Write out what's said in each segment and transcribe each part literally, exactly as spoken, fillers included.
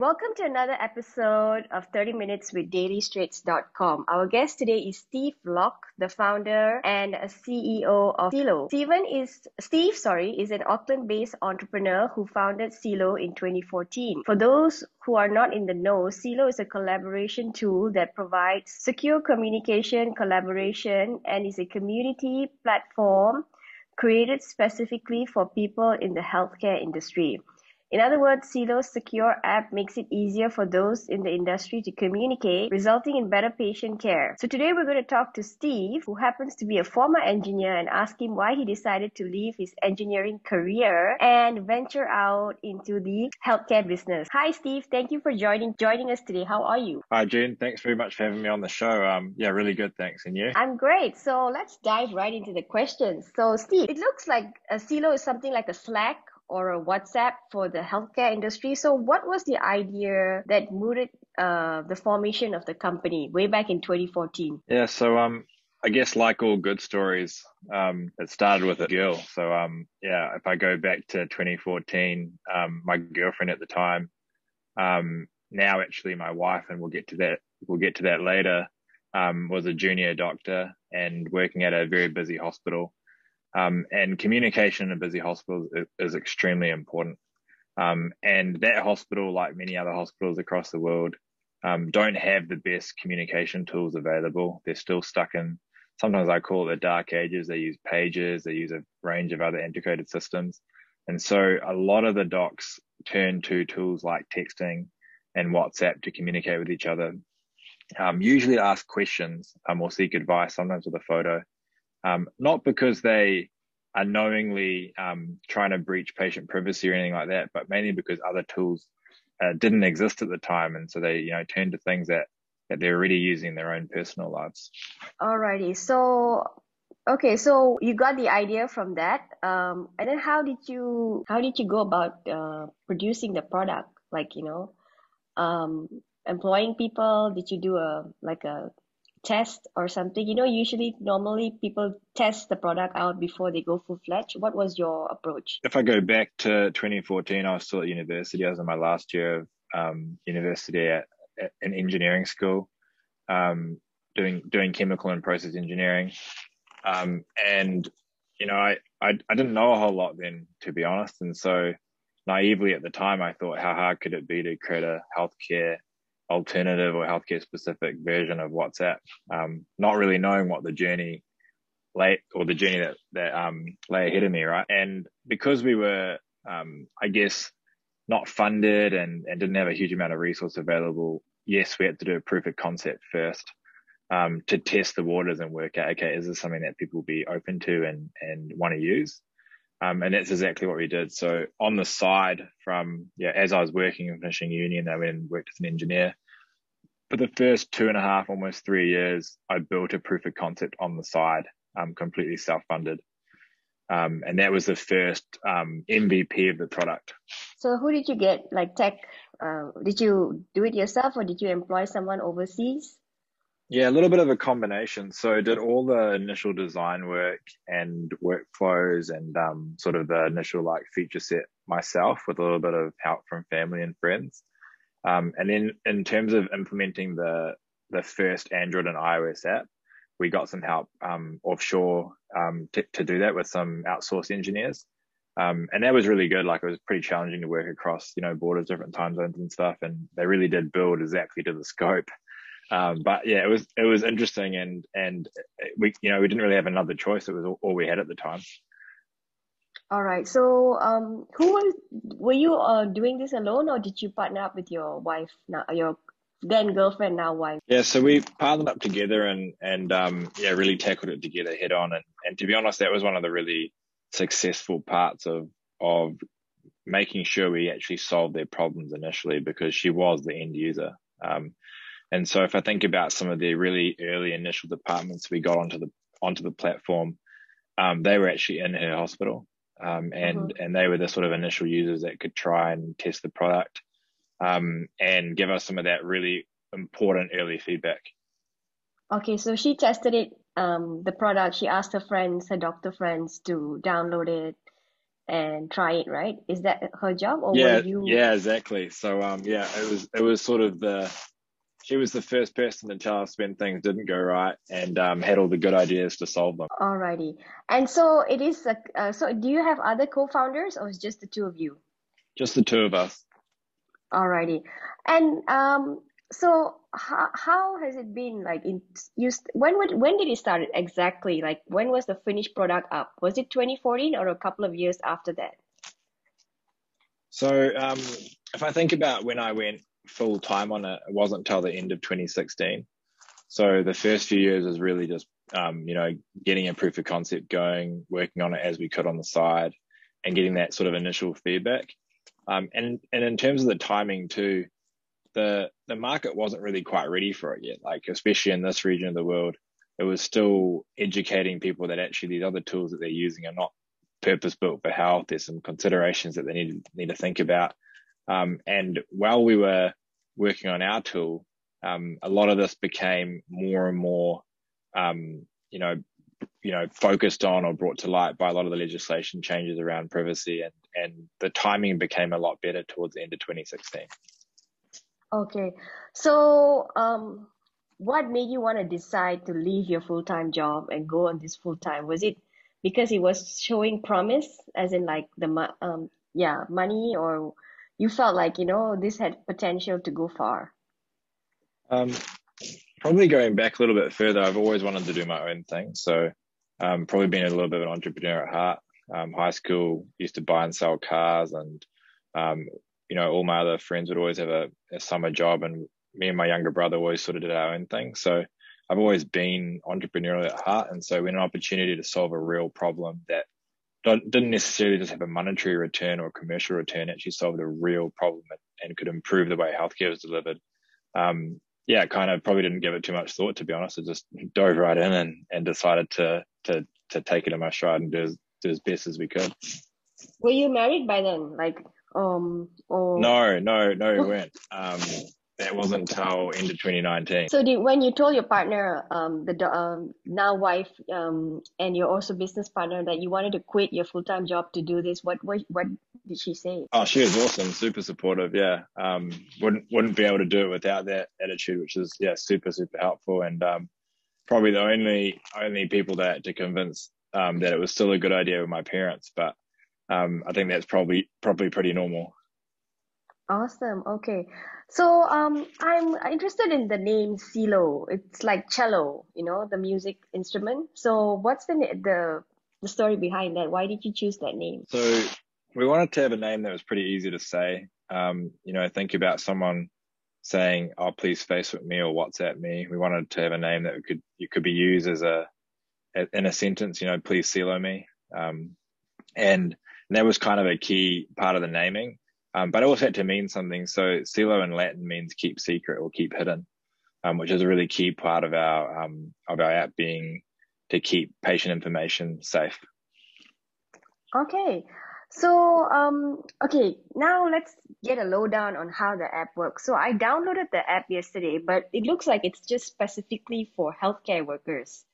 Welcome to another episode of thirty minutes with Daily Straits dot com. Our guest today is Steve Vlok, the founder and C E O of Celo. Steven is, Steve sorry, is an Auckland-based entrepreneur who founded Celo in twenty fourteen. For those who are not in the know, Celo is a collaboration tool that provides secure communication, collaboration, and is a community platform created specifically for people in the healthcare industry. In other words, Celo's secure app makes it easier for those in the industry to communicate, resulting in better patient care. So today we're going to talk to Steve, who happens to be a former engineer, and ask him why he decided to leave his engineering career and venture out into the healthcare business. Hi, Steve. Thank you for joining joining us today. How are you? Hi, June. Thanks very much for having me on the show. Um, yeah, really good. Thanks. And you? I'm great. So let's dive right into the questions. So, Steve, it looks like Celo is something like a Slack or a WhatsApp for the healthcare industry. So what was the idea that mooted uh, the formation of the company way back in twenty fourteen? Yeah, so um, I guess like all good stories, um, it started with a girl. So um, yeah, if I go back to twenty fourteen, um, my girlfriend at the time, um, now actually my wife, and we'll get to that, we'll get to that later, um, was a junior doctor and working at a very busy hospital. Um, and communication in a busy hospital is, is extremely important. Um, and that hospital, like many other hospitals across the world, um, don't have the best communication tools available. They're still stuck in, sometimes I call it the dark ages. They use pages, they use a range of other antiquated systems. And so a lot of the docs turn to tools like texting and WhatsApp to communicate with each other. Um, usually ask questions um, or seek advice, sometimes with a photo. Um, not because they are knowingly um, trying to breach patient privacy or anything like that, but mainly because other tools uh, didn't exist at the time. And so they, you know, turned to things that, that they're already using in their own personal lives. Alrighty. So, okay. So you got the idea from that. Um, and then how did you, how did you go about uh, producing the product? Like, you know, um, employing people? Did you do a, like a, test or something? You know, usually normally people test the product out before they go full-fledged. What was your approach? If I go back to twenty fourteen, I was still at university. I was in my last year of um, university at, at an engineering school, um, doing doing chemical and process engineering. Um, and, you know, I, I, I didn't know a whole lot then, to be honest. And so naively at the time, I thought, how hard could it be to create a healthcare alternative or healthcare specific version of WhatsApp, um, not really knowing what the journey lay or the journey that, that um, lay ahead of me, right? And because we were, um, I guess, not funded and, and didn't have a huge amount of resource available, yes, we had to do a proof of concept first um, to test the waters and work out, okay, is this something that people be open to and, and want to use? Um, and that's exactly what we did. So on the side from, yeah, as I was working and finishing uni, and I went and worked as an engineer, for the first two and a half, almost three years, I built a proof of concept on the side, um, completely self-funded. Um, and that was the first um, M V P of the product. So who did you get, like tech? Uh, did you do it yourself or did you employ someone overseas? Yeah, a little bit of a combination. So I did all the initial design work and workflows and um, sort of the initial like feature set myself with a little bit of help from family and friends. Um, and then in terms of implementing the the first Android and iOS app, we got some help um, offshore um, to, to do that with some outsourced engineers. Um, and that was really good. Like it was pretty challenging to work across, you know, borders, different time zones and stuff. And they really did build exactly to the scope. Um, but yeah, it was, it was interesting and, and we, you know, we didn't really have another choice. It was all, all we had at the time. All right. So, um, who was, were you, uh, doing this alone or did you partner up with your wife now, your then girlfriend, now wife? Yeah. So we partnered up together and, and, um, yeah, really tackled it together head on. And, and to be honest, that was one of the really successful parts of, of making sure we actually solved their problems initially, because she was the end user. Um, And so if I think about some of the really early initial departments we got onto the onto the platform, um, they were actually in her hospital. Um, and, mm-hmm. and they were the sort of initial users that could try and test the product um, and give us some of that really important early feedback. Okay, so she tested it, um, the product. She asked her friends, her doctor friends, to download it and try it, right? Is that her job, or yeah, were you? Yeah, exactly. So, um, yeah, it was it was sort of the she was the first person to tell us when things didn't go right, and um, had all the good ideas to solve them. Alrighty, and so it is. A, uh, so, do you have other co-founders, or is just the two of you? Just the two of us. Alrighty, and um. So how, how has it been like in you when would when did it start exactly? Like when was the finished product up? Was it twenty fourteen or a couple of years after that? So um, if I think about when I went full time on it, it wasn't till the end of twenty sixteen. So the first few years was really just um, you know, getting a proof of concept going, working on it as we could on the side, and getting that sort of initial feedback. Um, and and in terms of the timing too, the the market wasn't really quite ready for it yet, like especially in this region of the world. It was still educating people that actually these other tools that they're using are not purpose-built for health. There's some considerations that they need, need to think about. Um, and while we were working on our tool, um, a lot of this became more and more, um, you know, you know, focused on or brought to light by a lot of the legislation changes around privacy, and, and the timing became a lot better towards the end of twenty sixteen. Okay, so um, what made you want to decide to leave your full-time job and go on this full-time? Was it because it was showing promise, as in like the um yeah money, or you felt like, you know, this had potential to go far? Um, probably going back a little bit further, I've always wanted to do my own thing. So um, probably been a little bit of an entrepreneur at heart. Um, high school, used to buy and sell cars, and um. You know, all my other friends would always have a, a summer job, and me and my younger brother always sort of did our own thing. So I've always been entrepreneurial at heart. And so when an opportunity to solve a real problem that don't, didn't necessarily just have a monetary return or commercial return, actually solved a real problem and, and could improve the way healthcare was delivered. Um, yeah, kind of probably didn't give it too much thought, to be honest. I just dove right in and, and decided to, to, to take it in my stride and do as, do as best as we could. Were you married by then? Like, um or no no no we weren't. Um that wasn't until end of twenty nineteen. So did, when you told your partner, um the um now wife, um and your also business partner, that you wanted to quit your full-time job to do this, what what, what did she say? Oh, she was awesome, super supportive. Yeah, um wouldn't wouldn't be able to do it without that attitude, which is yeah super super helpful. And um probably the only only people that I had to convince um that it was still a good idea were my parents, but Um, I think that's probably probably pretty normal. Awesome. Okay, so um, I'm interested in the name Celo. It's like cello, you know, the music instrument. So what's the the the story behind that? Why did you choose that name? So we wanted to have a name that was pretty easy to say. Um, you know, think about someone saying, "Oh, please Facebook me" or WhatsApp me. We wanted to have a name that could it could be used as a in a sentence. You know, please Celo me. Um, and And that was kind of a key part of the naming, um, but it also had to mean something. So Celo in Latin means keep secret or keep hidden, um, which is a really key part of our um, of our app, being to keep patient information safe. Okay, so um, okay, now let's get a lowdown on how the app works. So I downloaded the app yesterday, but it looks like it's just specifically for healthcare workers,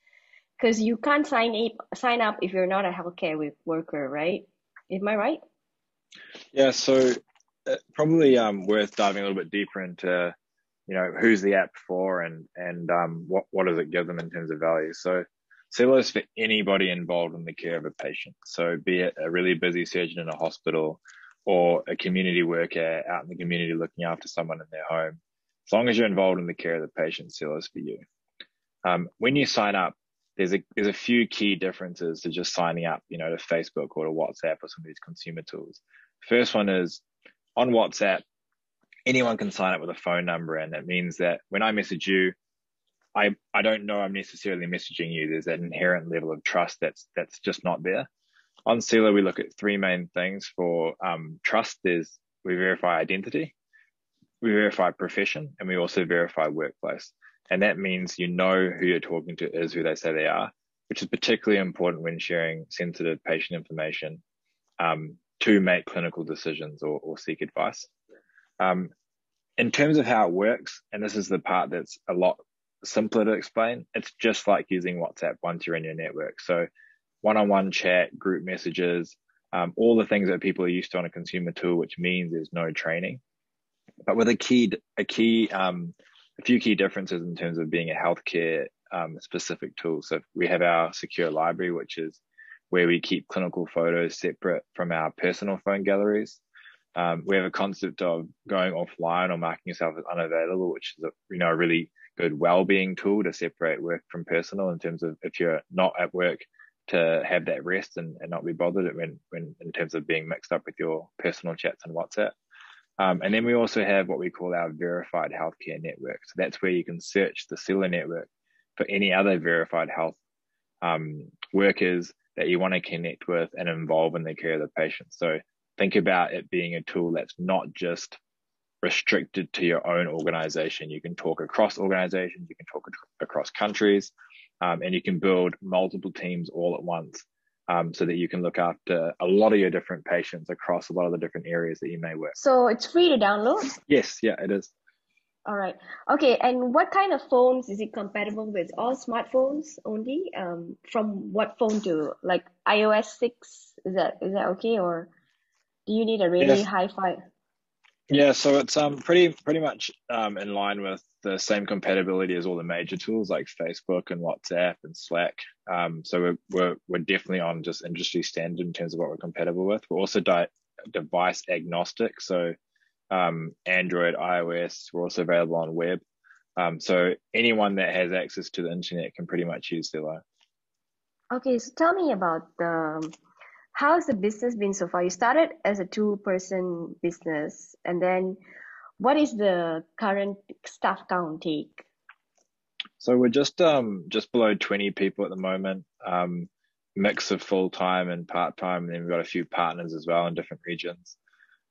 because you can't sign up sign up if you're not a healthcare worker, right? Am I right? Yeah, so uh, probably um, worth diving a little bit deeper into, you know, who's the app for, and and um, what, what does it give them in terms of value. So Celo is for anybody involved in the care of a patient. So be it a really busy surgeon in a hospital or a community worker out in the community looking after someone in their home. As long as you're involved in the care of the patient, Celo is for you. Um, when you sign up, There's a, there's a few key differences to just signing up, you know, to Facebook or to WhatsApp or some of these consumer tools. First one is on WhatsApp, anyone can sign up with a phone number. And that means that when I message you, I, I don't know I'm necessarily messaging you. There's that inherent level of trust that's, that's just not there. On Celo, we look at three main things for um, trust. There's, we verify identity, we verify profession, and we also verify workplace. And that means you know who you're talking to is who they say they are, which is particularly important when sharing sensitive patient information um, to make clinical decisions or, or seek advice. Um, in terms of how it works, and this is the part that's a lot simpler to explain, it's just like using WhatsApp once you're in your network. So one-on-one chat, group messages, um, all the things that people are used to on a consumer tool, which means there's no training. But with a key, a key, um, a few key differences in terms of being a healthcare um, specific tool. So we have our secure library, which is where we keep clinical photos separate from our personal phone galleries. Um, we have a concept of going offline or marking yourself as unavailable, which is a, you know, a really good well-being tool to separate work from personal, in terms of if you're not at work, to have that rest and, and not be bothered when, when in terms of being mixed up with your personal chats and WhatsApp. Um, and then we also have what we call our verified healthcare network. So that's where you can search the Celo network for any other verified health um, workers that you want to connect with and involve in the care of the patient. So think about it being a tool that's not just restricted to your own organization. You can talk across organizations, you can talk across countries, um, and you can build multiple teams all at once, um, so that you can look after a lot of your different patients across a lot of the different areas that you may work. So it's free to download? Yes, yeah, it is. All right. Okay, and what kind of phones is it compatible with? All smartphones only? Um, from what phone to, like, i O S six? Is that is that okay, or do you need a really yes. high fi? Yeah, so it's um pretty pretty much um in line with the same compatibility as all the major tools like Facebook and WhatsApp and Slack. Um, so we're we're we're definitely on just industry standard in terms of what we're compatible with. We're also di device agnostic, so um Android, i O S. We're also available on web. Um, so anyone that has access to the internet can pretty much use Celo. Okay, so tell me about the. How's the business been so far? You started as a two-person business, and then what is the current staff count take? So we're just um just below twenty people at the moment, um, mix of full-time and part-time, and then we've got a few partners as well in different regions.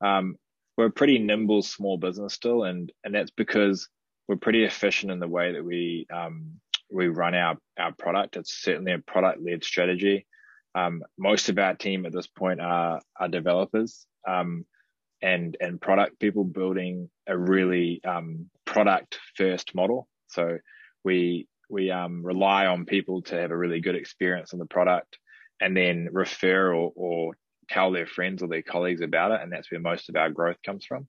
Um, we're a pretty nimble small business still, and and that's because we're pretty efficient in the way that we um we run our our product. It's certainly a product-led strategy. Um, most of our team at this point are, are developers um, and, and product people building a really um, product first model. So we, we um, rely on people to have a really good experience on the product and then refer or, or tell their friends or their colleagues about it. And that's where most of our growth comes from.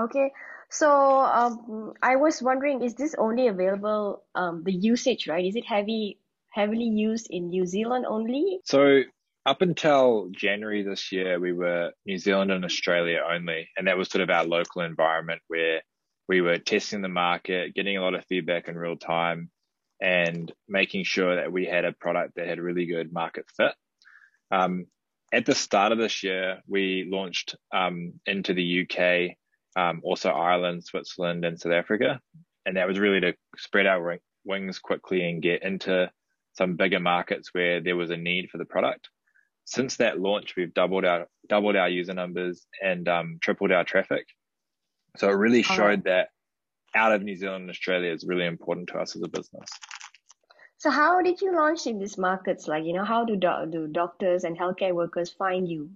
Okay. So um, I was wondering, is this only available, um, the usage, right? Is it heavy? heavily used in New Zealand only? So up until January this year, we were New Zealand and Australia only. And that was sort of our local environment where we were testing the market, getting a lot of feedback in real time, and making sure that we had a product that had really good market fit. Um, at the start of this year, we launched um, into the U K, um, also Ireland, Switzerland, and South Africa. And that was really to spread our wings quickly and get into some bigger markets where there was a need for the product. Since that launch, we've doubled our doubled our user numbers and um, tripled our traffic. So it really showed that out of New Zealand and Australia is really important to us as a business. So how did you launch in these markets? Like, you know, how do do, do doctors and healthcare workers find you?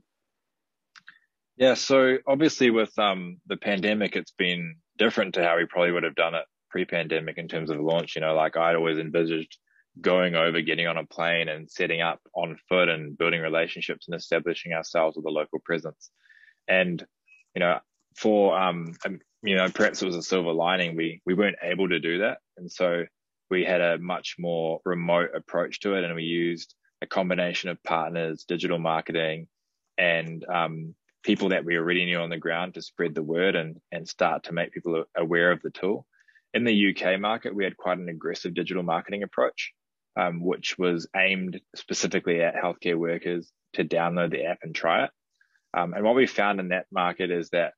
Yeah, so obviously with um, the pandemic, it's been different to how we probably would have done it pre-pandemic in terms of launch. You know, like I'd always envisaged going over, getting on a plane and setting up on foot and building relationships and establishing ourselves with a local presence. And, you know, for, um, you know, perhaps it was a silver lining, we, we weren't able to do that. And so we had a much more remote approach to it. And we used a combination of partners, digital marketing, and um, people that we already knew on the ground to spread the word and, and start to make people aware of the tool. In the U K market, we had quite an aggressive digital marketing approach. Um, which was aimed specifically at healthcare workers to download the app and try it. Um, and what we found in that market is that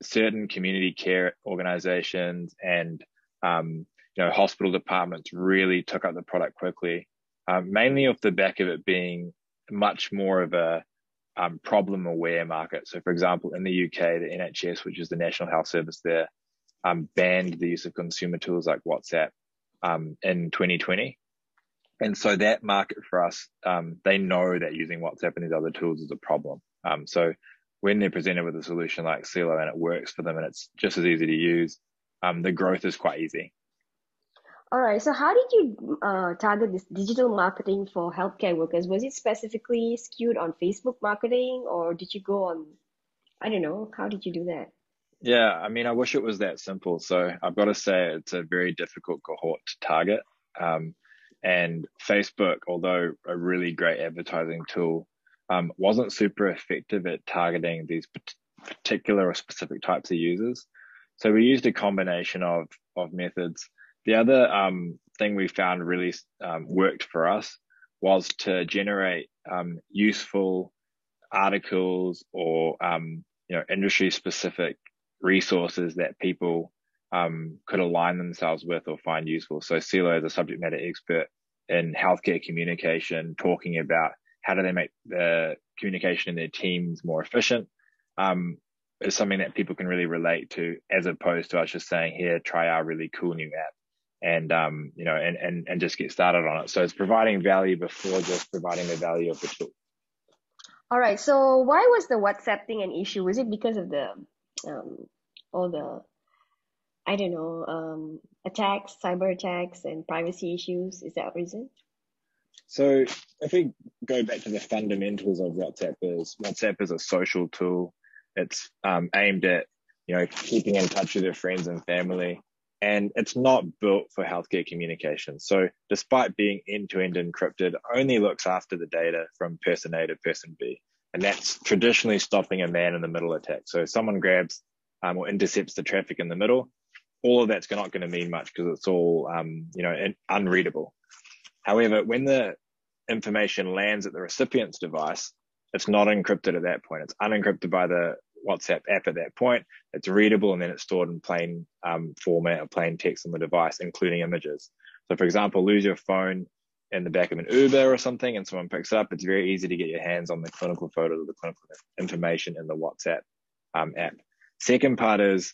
certain community care organizations and um, you know, hospital departments really took up the product quickly, um, mainly off the back of it being much more of a um, problem-aware market. So, for example, in the U K, the N H S, which is the National Health Service there, um, banned the use of consumer tools like WhatsApp um, in twenty twenty. And so that market for us, um, they know that using WhatsApp and these other tools is a problem. Um, so when they're presented with a solution like Celo and it works for them and it's just as easy to use, um, the growth is quite easy. All right. So how did you uh, target this digital marketing for healthcare workers? Was it specifically skewed on Facebook marketing, or did you go on, I don't know, how did you do that? Yeah, I mean, I wish it was that simple. So I've got to say it's a very difficult cohort to target. Um, and Facebook, although a really great advertising tool, um, wasn't super effective at targeting these particular or specific types of users. So we used a combination of, of methods. The other um, thing we found really um, worked for us was to generate um, useful articles or um, you know, industry-specific resources that people um, could align themselves with or find useful. So Celo is a subject matter expert in healthcare communication, talking about how do they make the communication in their teams more efficient. Um, is something that people can really relate to, as opposed to us just saying, here, try our really cool new app. And, um, you know, and, and, and just get started on it. So it's providing value before just providing the value of the tool. All right. So why was the WhatsApp thing an issue? Was it because of the, um, all the, I don't know, um, attacks, cyber attacks and privacy issues? Is that a reason? So if we go back to the fundamentals of WhatsApp, is WhatsApp is a social tool. It's um, aimed at, you know, keeping in touch with their friends and family. And it's not built for healthcare communication. So despite being end-to-end encrypted, only looks after the data from person A to person B. And that's traditionally stopping a man in the middle attack. So if someone grabs um, or intercepts the traffic in the middle, all of that's not going to mean much because it's all, um, you know, unreadable. However, when the information lands at the recipient's device, it's not encrypted at that point. It's unencrypted by the WhatsApp app at that point. It's readable, and then it's stored in plain um, format or plain text on the device, including images. So for example, lose your phone in the back of an Uber or something and someone picks it up, it's very easy to get your hands on the clinical photos or the clinical information in the WhatsApp um, app. Second part is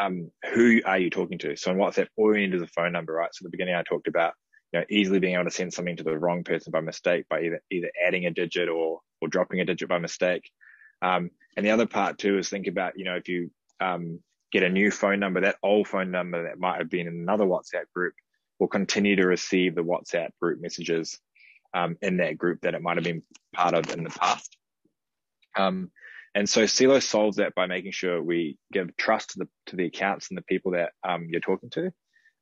um, who are you talking to? So in WhatsApp, all you need is a phone number, right? So at the beginning, I talked about, you know, easily being able to send something to the wrong person by mistake by either, either adding a digit or, or dropping a digit by mistake. Um, and the other part too is think about, you know, if you um, get a new phone number, that old phone number that might have been in another WhatsApp group will continue to receive the WhatsApp group messages um, in that group that it might have been part of in the past. Um, and so Celo solves that by making sure we give trust to the, to the accounts and the people that um, you're talking to.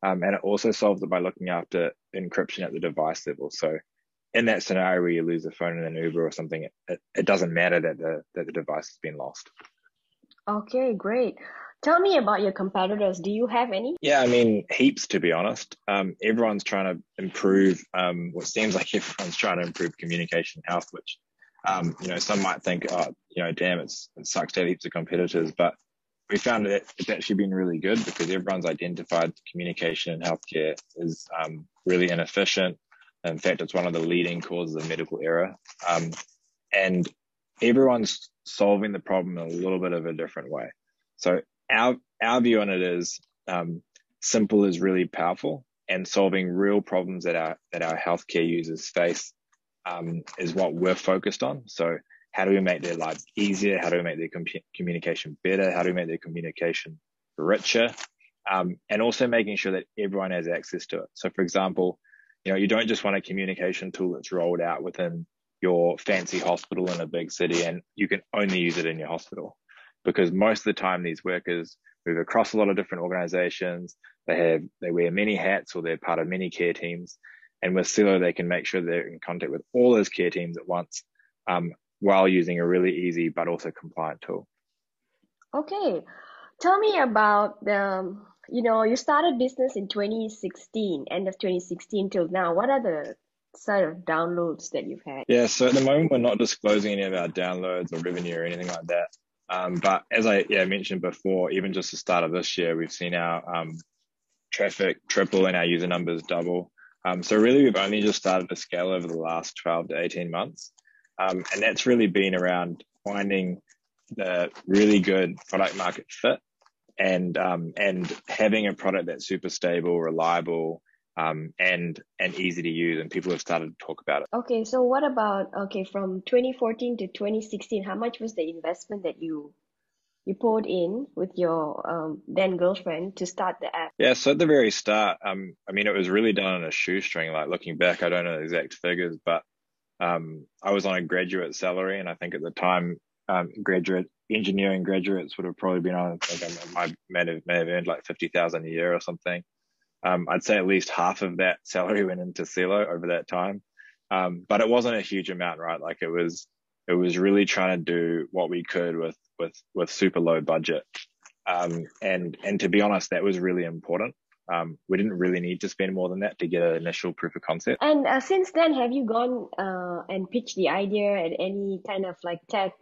Um, and it also solves it by looking after encryption at the device level. So in that scenario where you lose a phone in an Uber or something, it, it doesn't matter that the, that the device has been lost. Okay, great. Tell me about your competitors. Do you have any? Yeah, I mean, heaps, to be honest. Um, everyone's trying to improve, um, what seems like everyone's trying to improve communication health, which, um, you know, some might think, oh, you know, damn, it's, it sucks to have heaps of competitors. But we found that it's actually been really good because everyone's identified communication in healthcare is um, really inefficient. In fact, it's one of the leading causes of medical error. Um, and everyone's solving the problem in a little bit of a different way. So our, our view on it is um, simple is really powerful, and solving real problems that our, that our healthcare users face um, is what we're focused on. So how do we make their lives easier? How do we make their com- communication better? How do we make their communication richer? Um, and also making sure that everyone has access to it. So for example, you know, you don't just want a communication tool that's rolled out within your fancy hospital in a big city and you can only use it in your hospital, because most of the time these workers move across a lot of different organizations. They have, they wear many hats, or they're part of many care teams. And with Celo, they can make sure they're in contact with all those care teams at once um, while using a really easy but also compliant tool. Okay. Tell me about the... You know, you started business in twenty sixteen, end of twenty sixteen till now. What are the sort of downloads that you've had? Yeah, so at the moment, we're not disclosing any of our downloads or revenue or anything like that. Um, but as I yeah, mentioned before, even just the start of this year, we've seen our um, traffic triple and our user numbers double. Um, so really, we've only just started to scale over the last twelve to eighteen months. Um, and that's really been around finding the really good product market fit. And um, and having a product that's super stable, reliable, um, and and easy to use, and people have started to talk about it. Okay, so what about, okay, from twenty fourteen to twenty sixteen, how much was the investment that you you poured in with your um, then girlfriend to start the app? Yeah, so at the very start, um, I mean, it was really done on a shoestring. Like, looking back, I don't know the exact figures, but um, I was on a graduate salary, and I think at the time, um, graduate engineering graduates would have probably been on, like, I, I may have, may have earned like fifty thousand a year or something. Um, I'd say at least half of that salary went into Celo over that time. Um, but it wasn't a huge amount, right? Like, it was, it was really trying to do what we could with, with, with super low budget. Um, and, and to be honest, that was really important. Um, we didn't really need to spend more than that to get an initial proof of concept. And uh, since then, have you gone uh, and pitched the idea at any kind of like tech,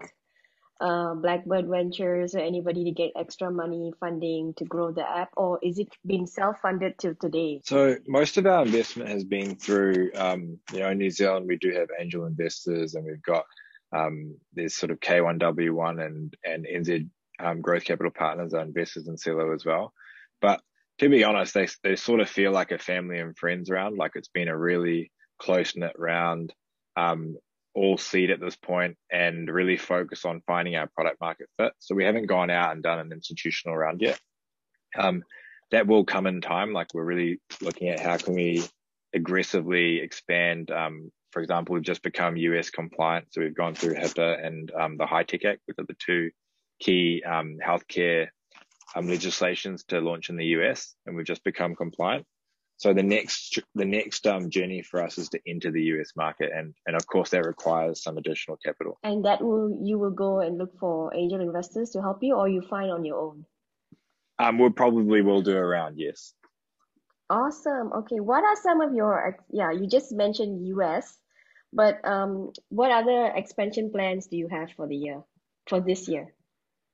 Uh, Blackbird Ventures, or anybody to get extra money funding to grow the app, or is it been self-funded till today? So most of our investment has been through, um, you know, in New Zealand we do have angel investors, and we've got um, there's sort of K one W one and and N Z um, Growth Capital Partners are investors in Celo as well. But to be honest, they they sort of feel like a family and friends round. Like, it's been a really close knit round. Um, all seed at this point, and really focus on finding our product market fit. So we haven't gone out and done an institutional round yet. Um, that will come in time. Like, we're really looking at how can we aggressively expand. Um, for example, we've just become U S compliant. So we've gone through HIPAA and um, the HITECH Act, which are the two key um, healthcare um, legislations to launch in the U S, and we've just become compliant. So the next the next um, journey for us is to enter the U S market, and and of course that requires some additional capital. And that will you will go and look for angel investors to help you, or you find on your own? Um, we'll probably will do a round, yes. Awesome. Okay, what are some of your yeah? You just mentioned U S, but um, what other expansion plans do you have for the year for this year?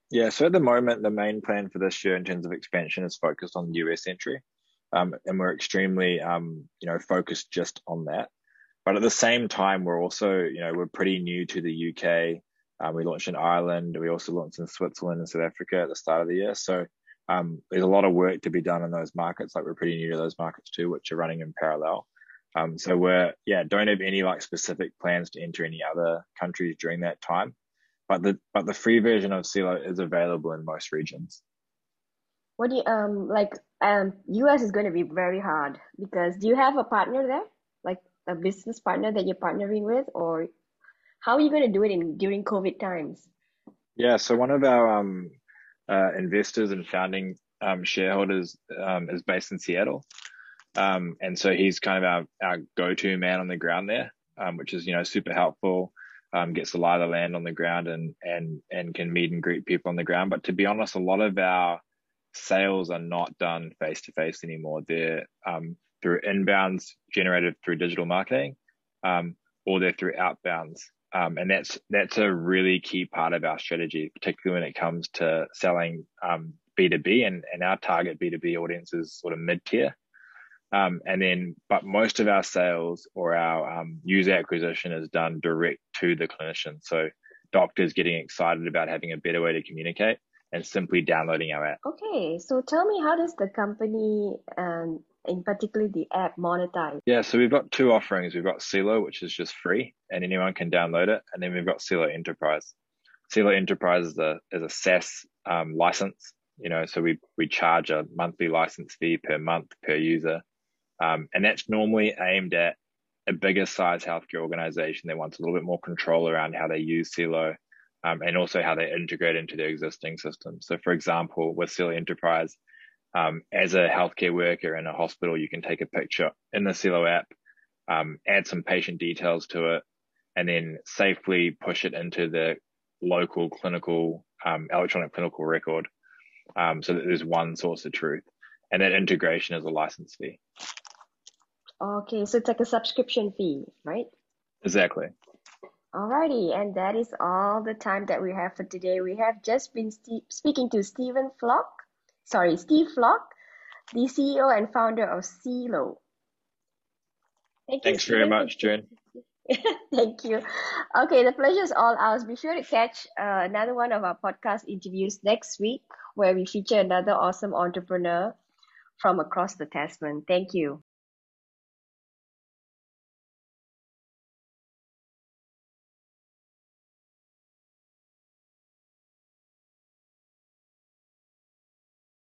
Yeah, so at the moment the main plan for this year in terms of expansion is focused on U S entry. Um, and we're extremely, um, you know, focused just on that. But at the same time, we're also, you know, we're pretty new to the U K. Um, we launched in Ireland. We also launched in Switzerland and South Africa at the start of the year. So um, there's a lot of work to be done in those markets. Like, we're pretty new to those markets too, which are running in parallel. Um, so we're, yeah, don't have any like specific plans to enter any other countries during that time. But the but the free version of Celo is available in most regions. What do you, um, like, um, U S is going to be very hard, because do you have a partner there? Like a business partner that you're partnering with, or how are you going to do it in during COVID times? Yeah. So one of our, um, uh, investors and founding, um, shareholders, um, is based in Seattle. Um, and so he's kind of our, our go-to man on the ground there, um, which is, you know, super helpful, um, gets a lot of land on the ground and, and, and can meet and greet people on the ground. But to be honest, a lot of our sales are not done face to face anymore. They're um, through inbounds generated through digital marketing, um, or they're through outbounds, um, and that's that's a really key part of our strategy, particularly when it comes to selling um, B two B, and and our target B two B audience is sort of mid tier, um, and then but most of our sales or our um, user acquisition is done direct to the clinician. So doctors getting excited about having a better way to communicate and simply downloading our app. Okay, so tell me, how does the company, um, in particular the app, monetize? Yeah, so we've got two offerings. We've got Celo, which is just free, and anyone can download it. And then we've got Celo Enterprise. Celo Enterprise is a, is a SaaS um, license, you know, so we, we charge a monthly license fee per month per user. Um, and that's normally aimed at a bigger size healthcare organization that wants a little bit more control around how they use Celo. Um, and also how they integrate into their existing system. So for example, with Celo Enterprise, um, as a healthcare worker in a hospital, you can take a picture in the Celo app, um, add some patient details to it, and then safely push it into the local clinical, um, electronic clinical record, um, so that there's one source of truth. And that integration is a license fee. Okay, so it's like a subscription fee, right? Exactly. Alrighty, and that is all the time that we have for today. We have just been st- speaking to Steven Vlok, sorry, Steve Vlok, the C E O and founder of Celo. Thank Thanks you, very much, June. Thank you. Okay, the pleasure is all ours. Be sure to catch uh, another one of our podcast interviews next week, where we feature another awesome entrepreneur from across the Tasman. Thank you.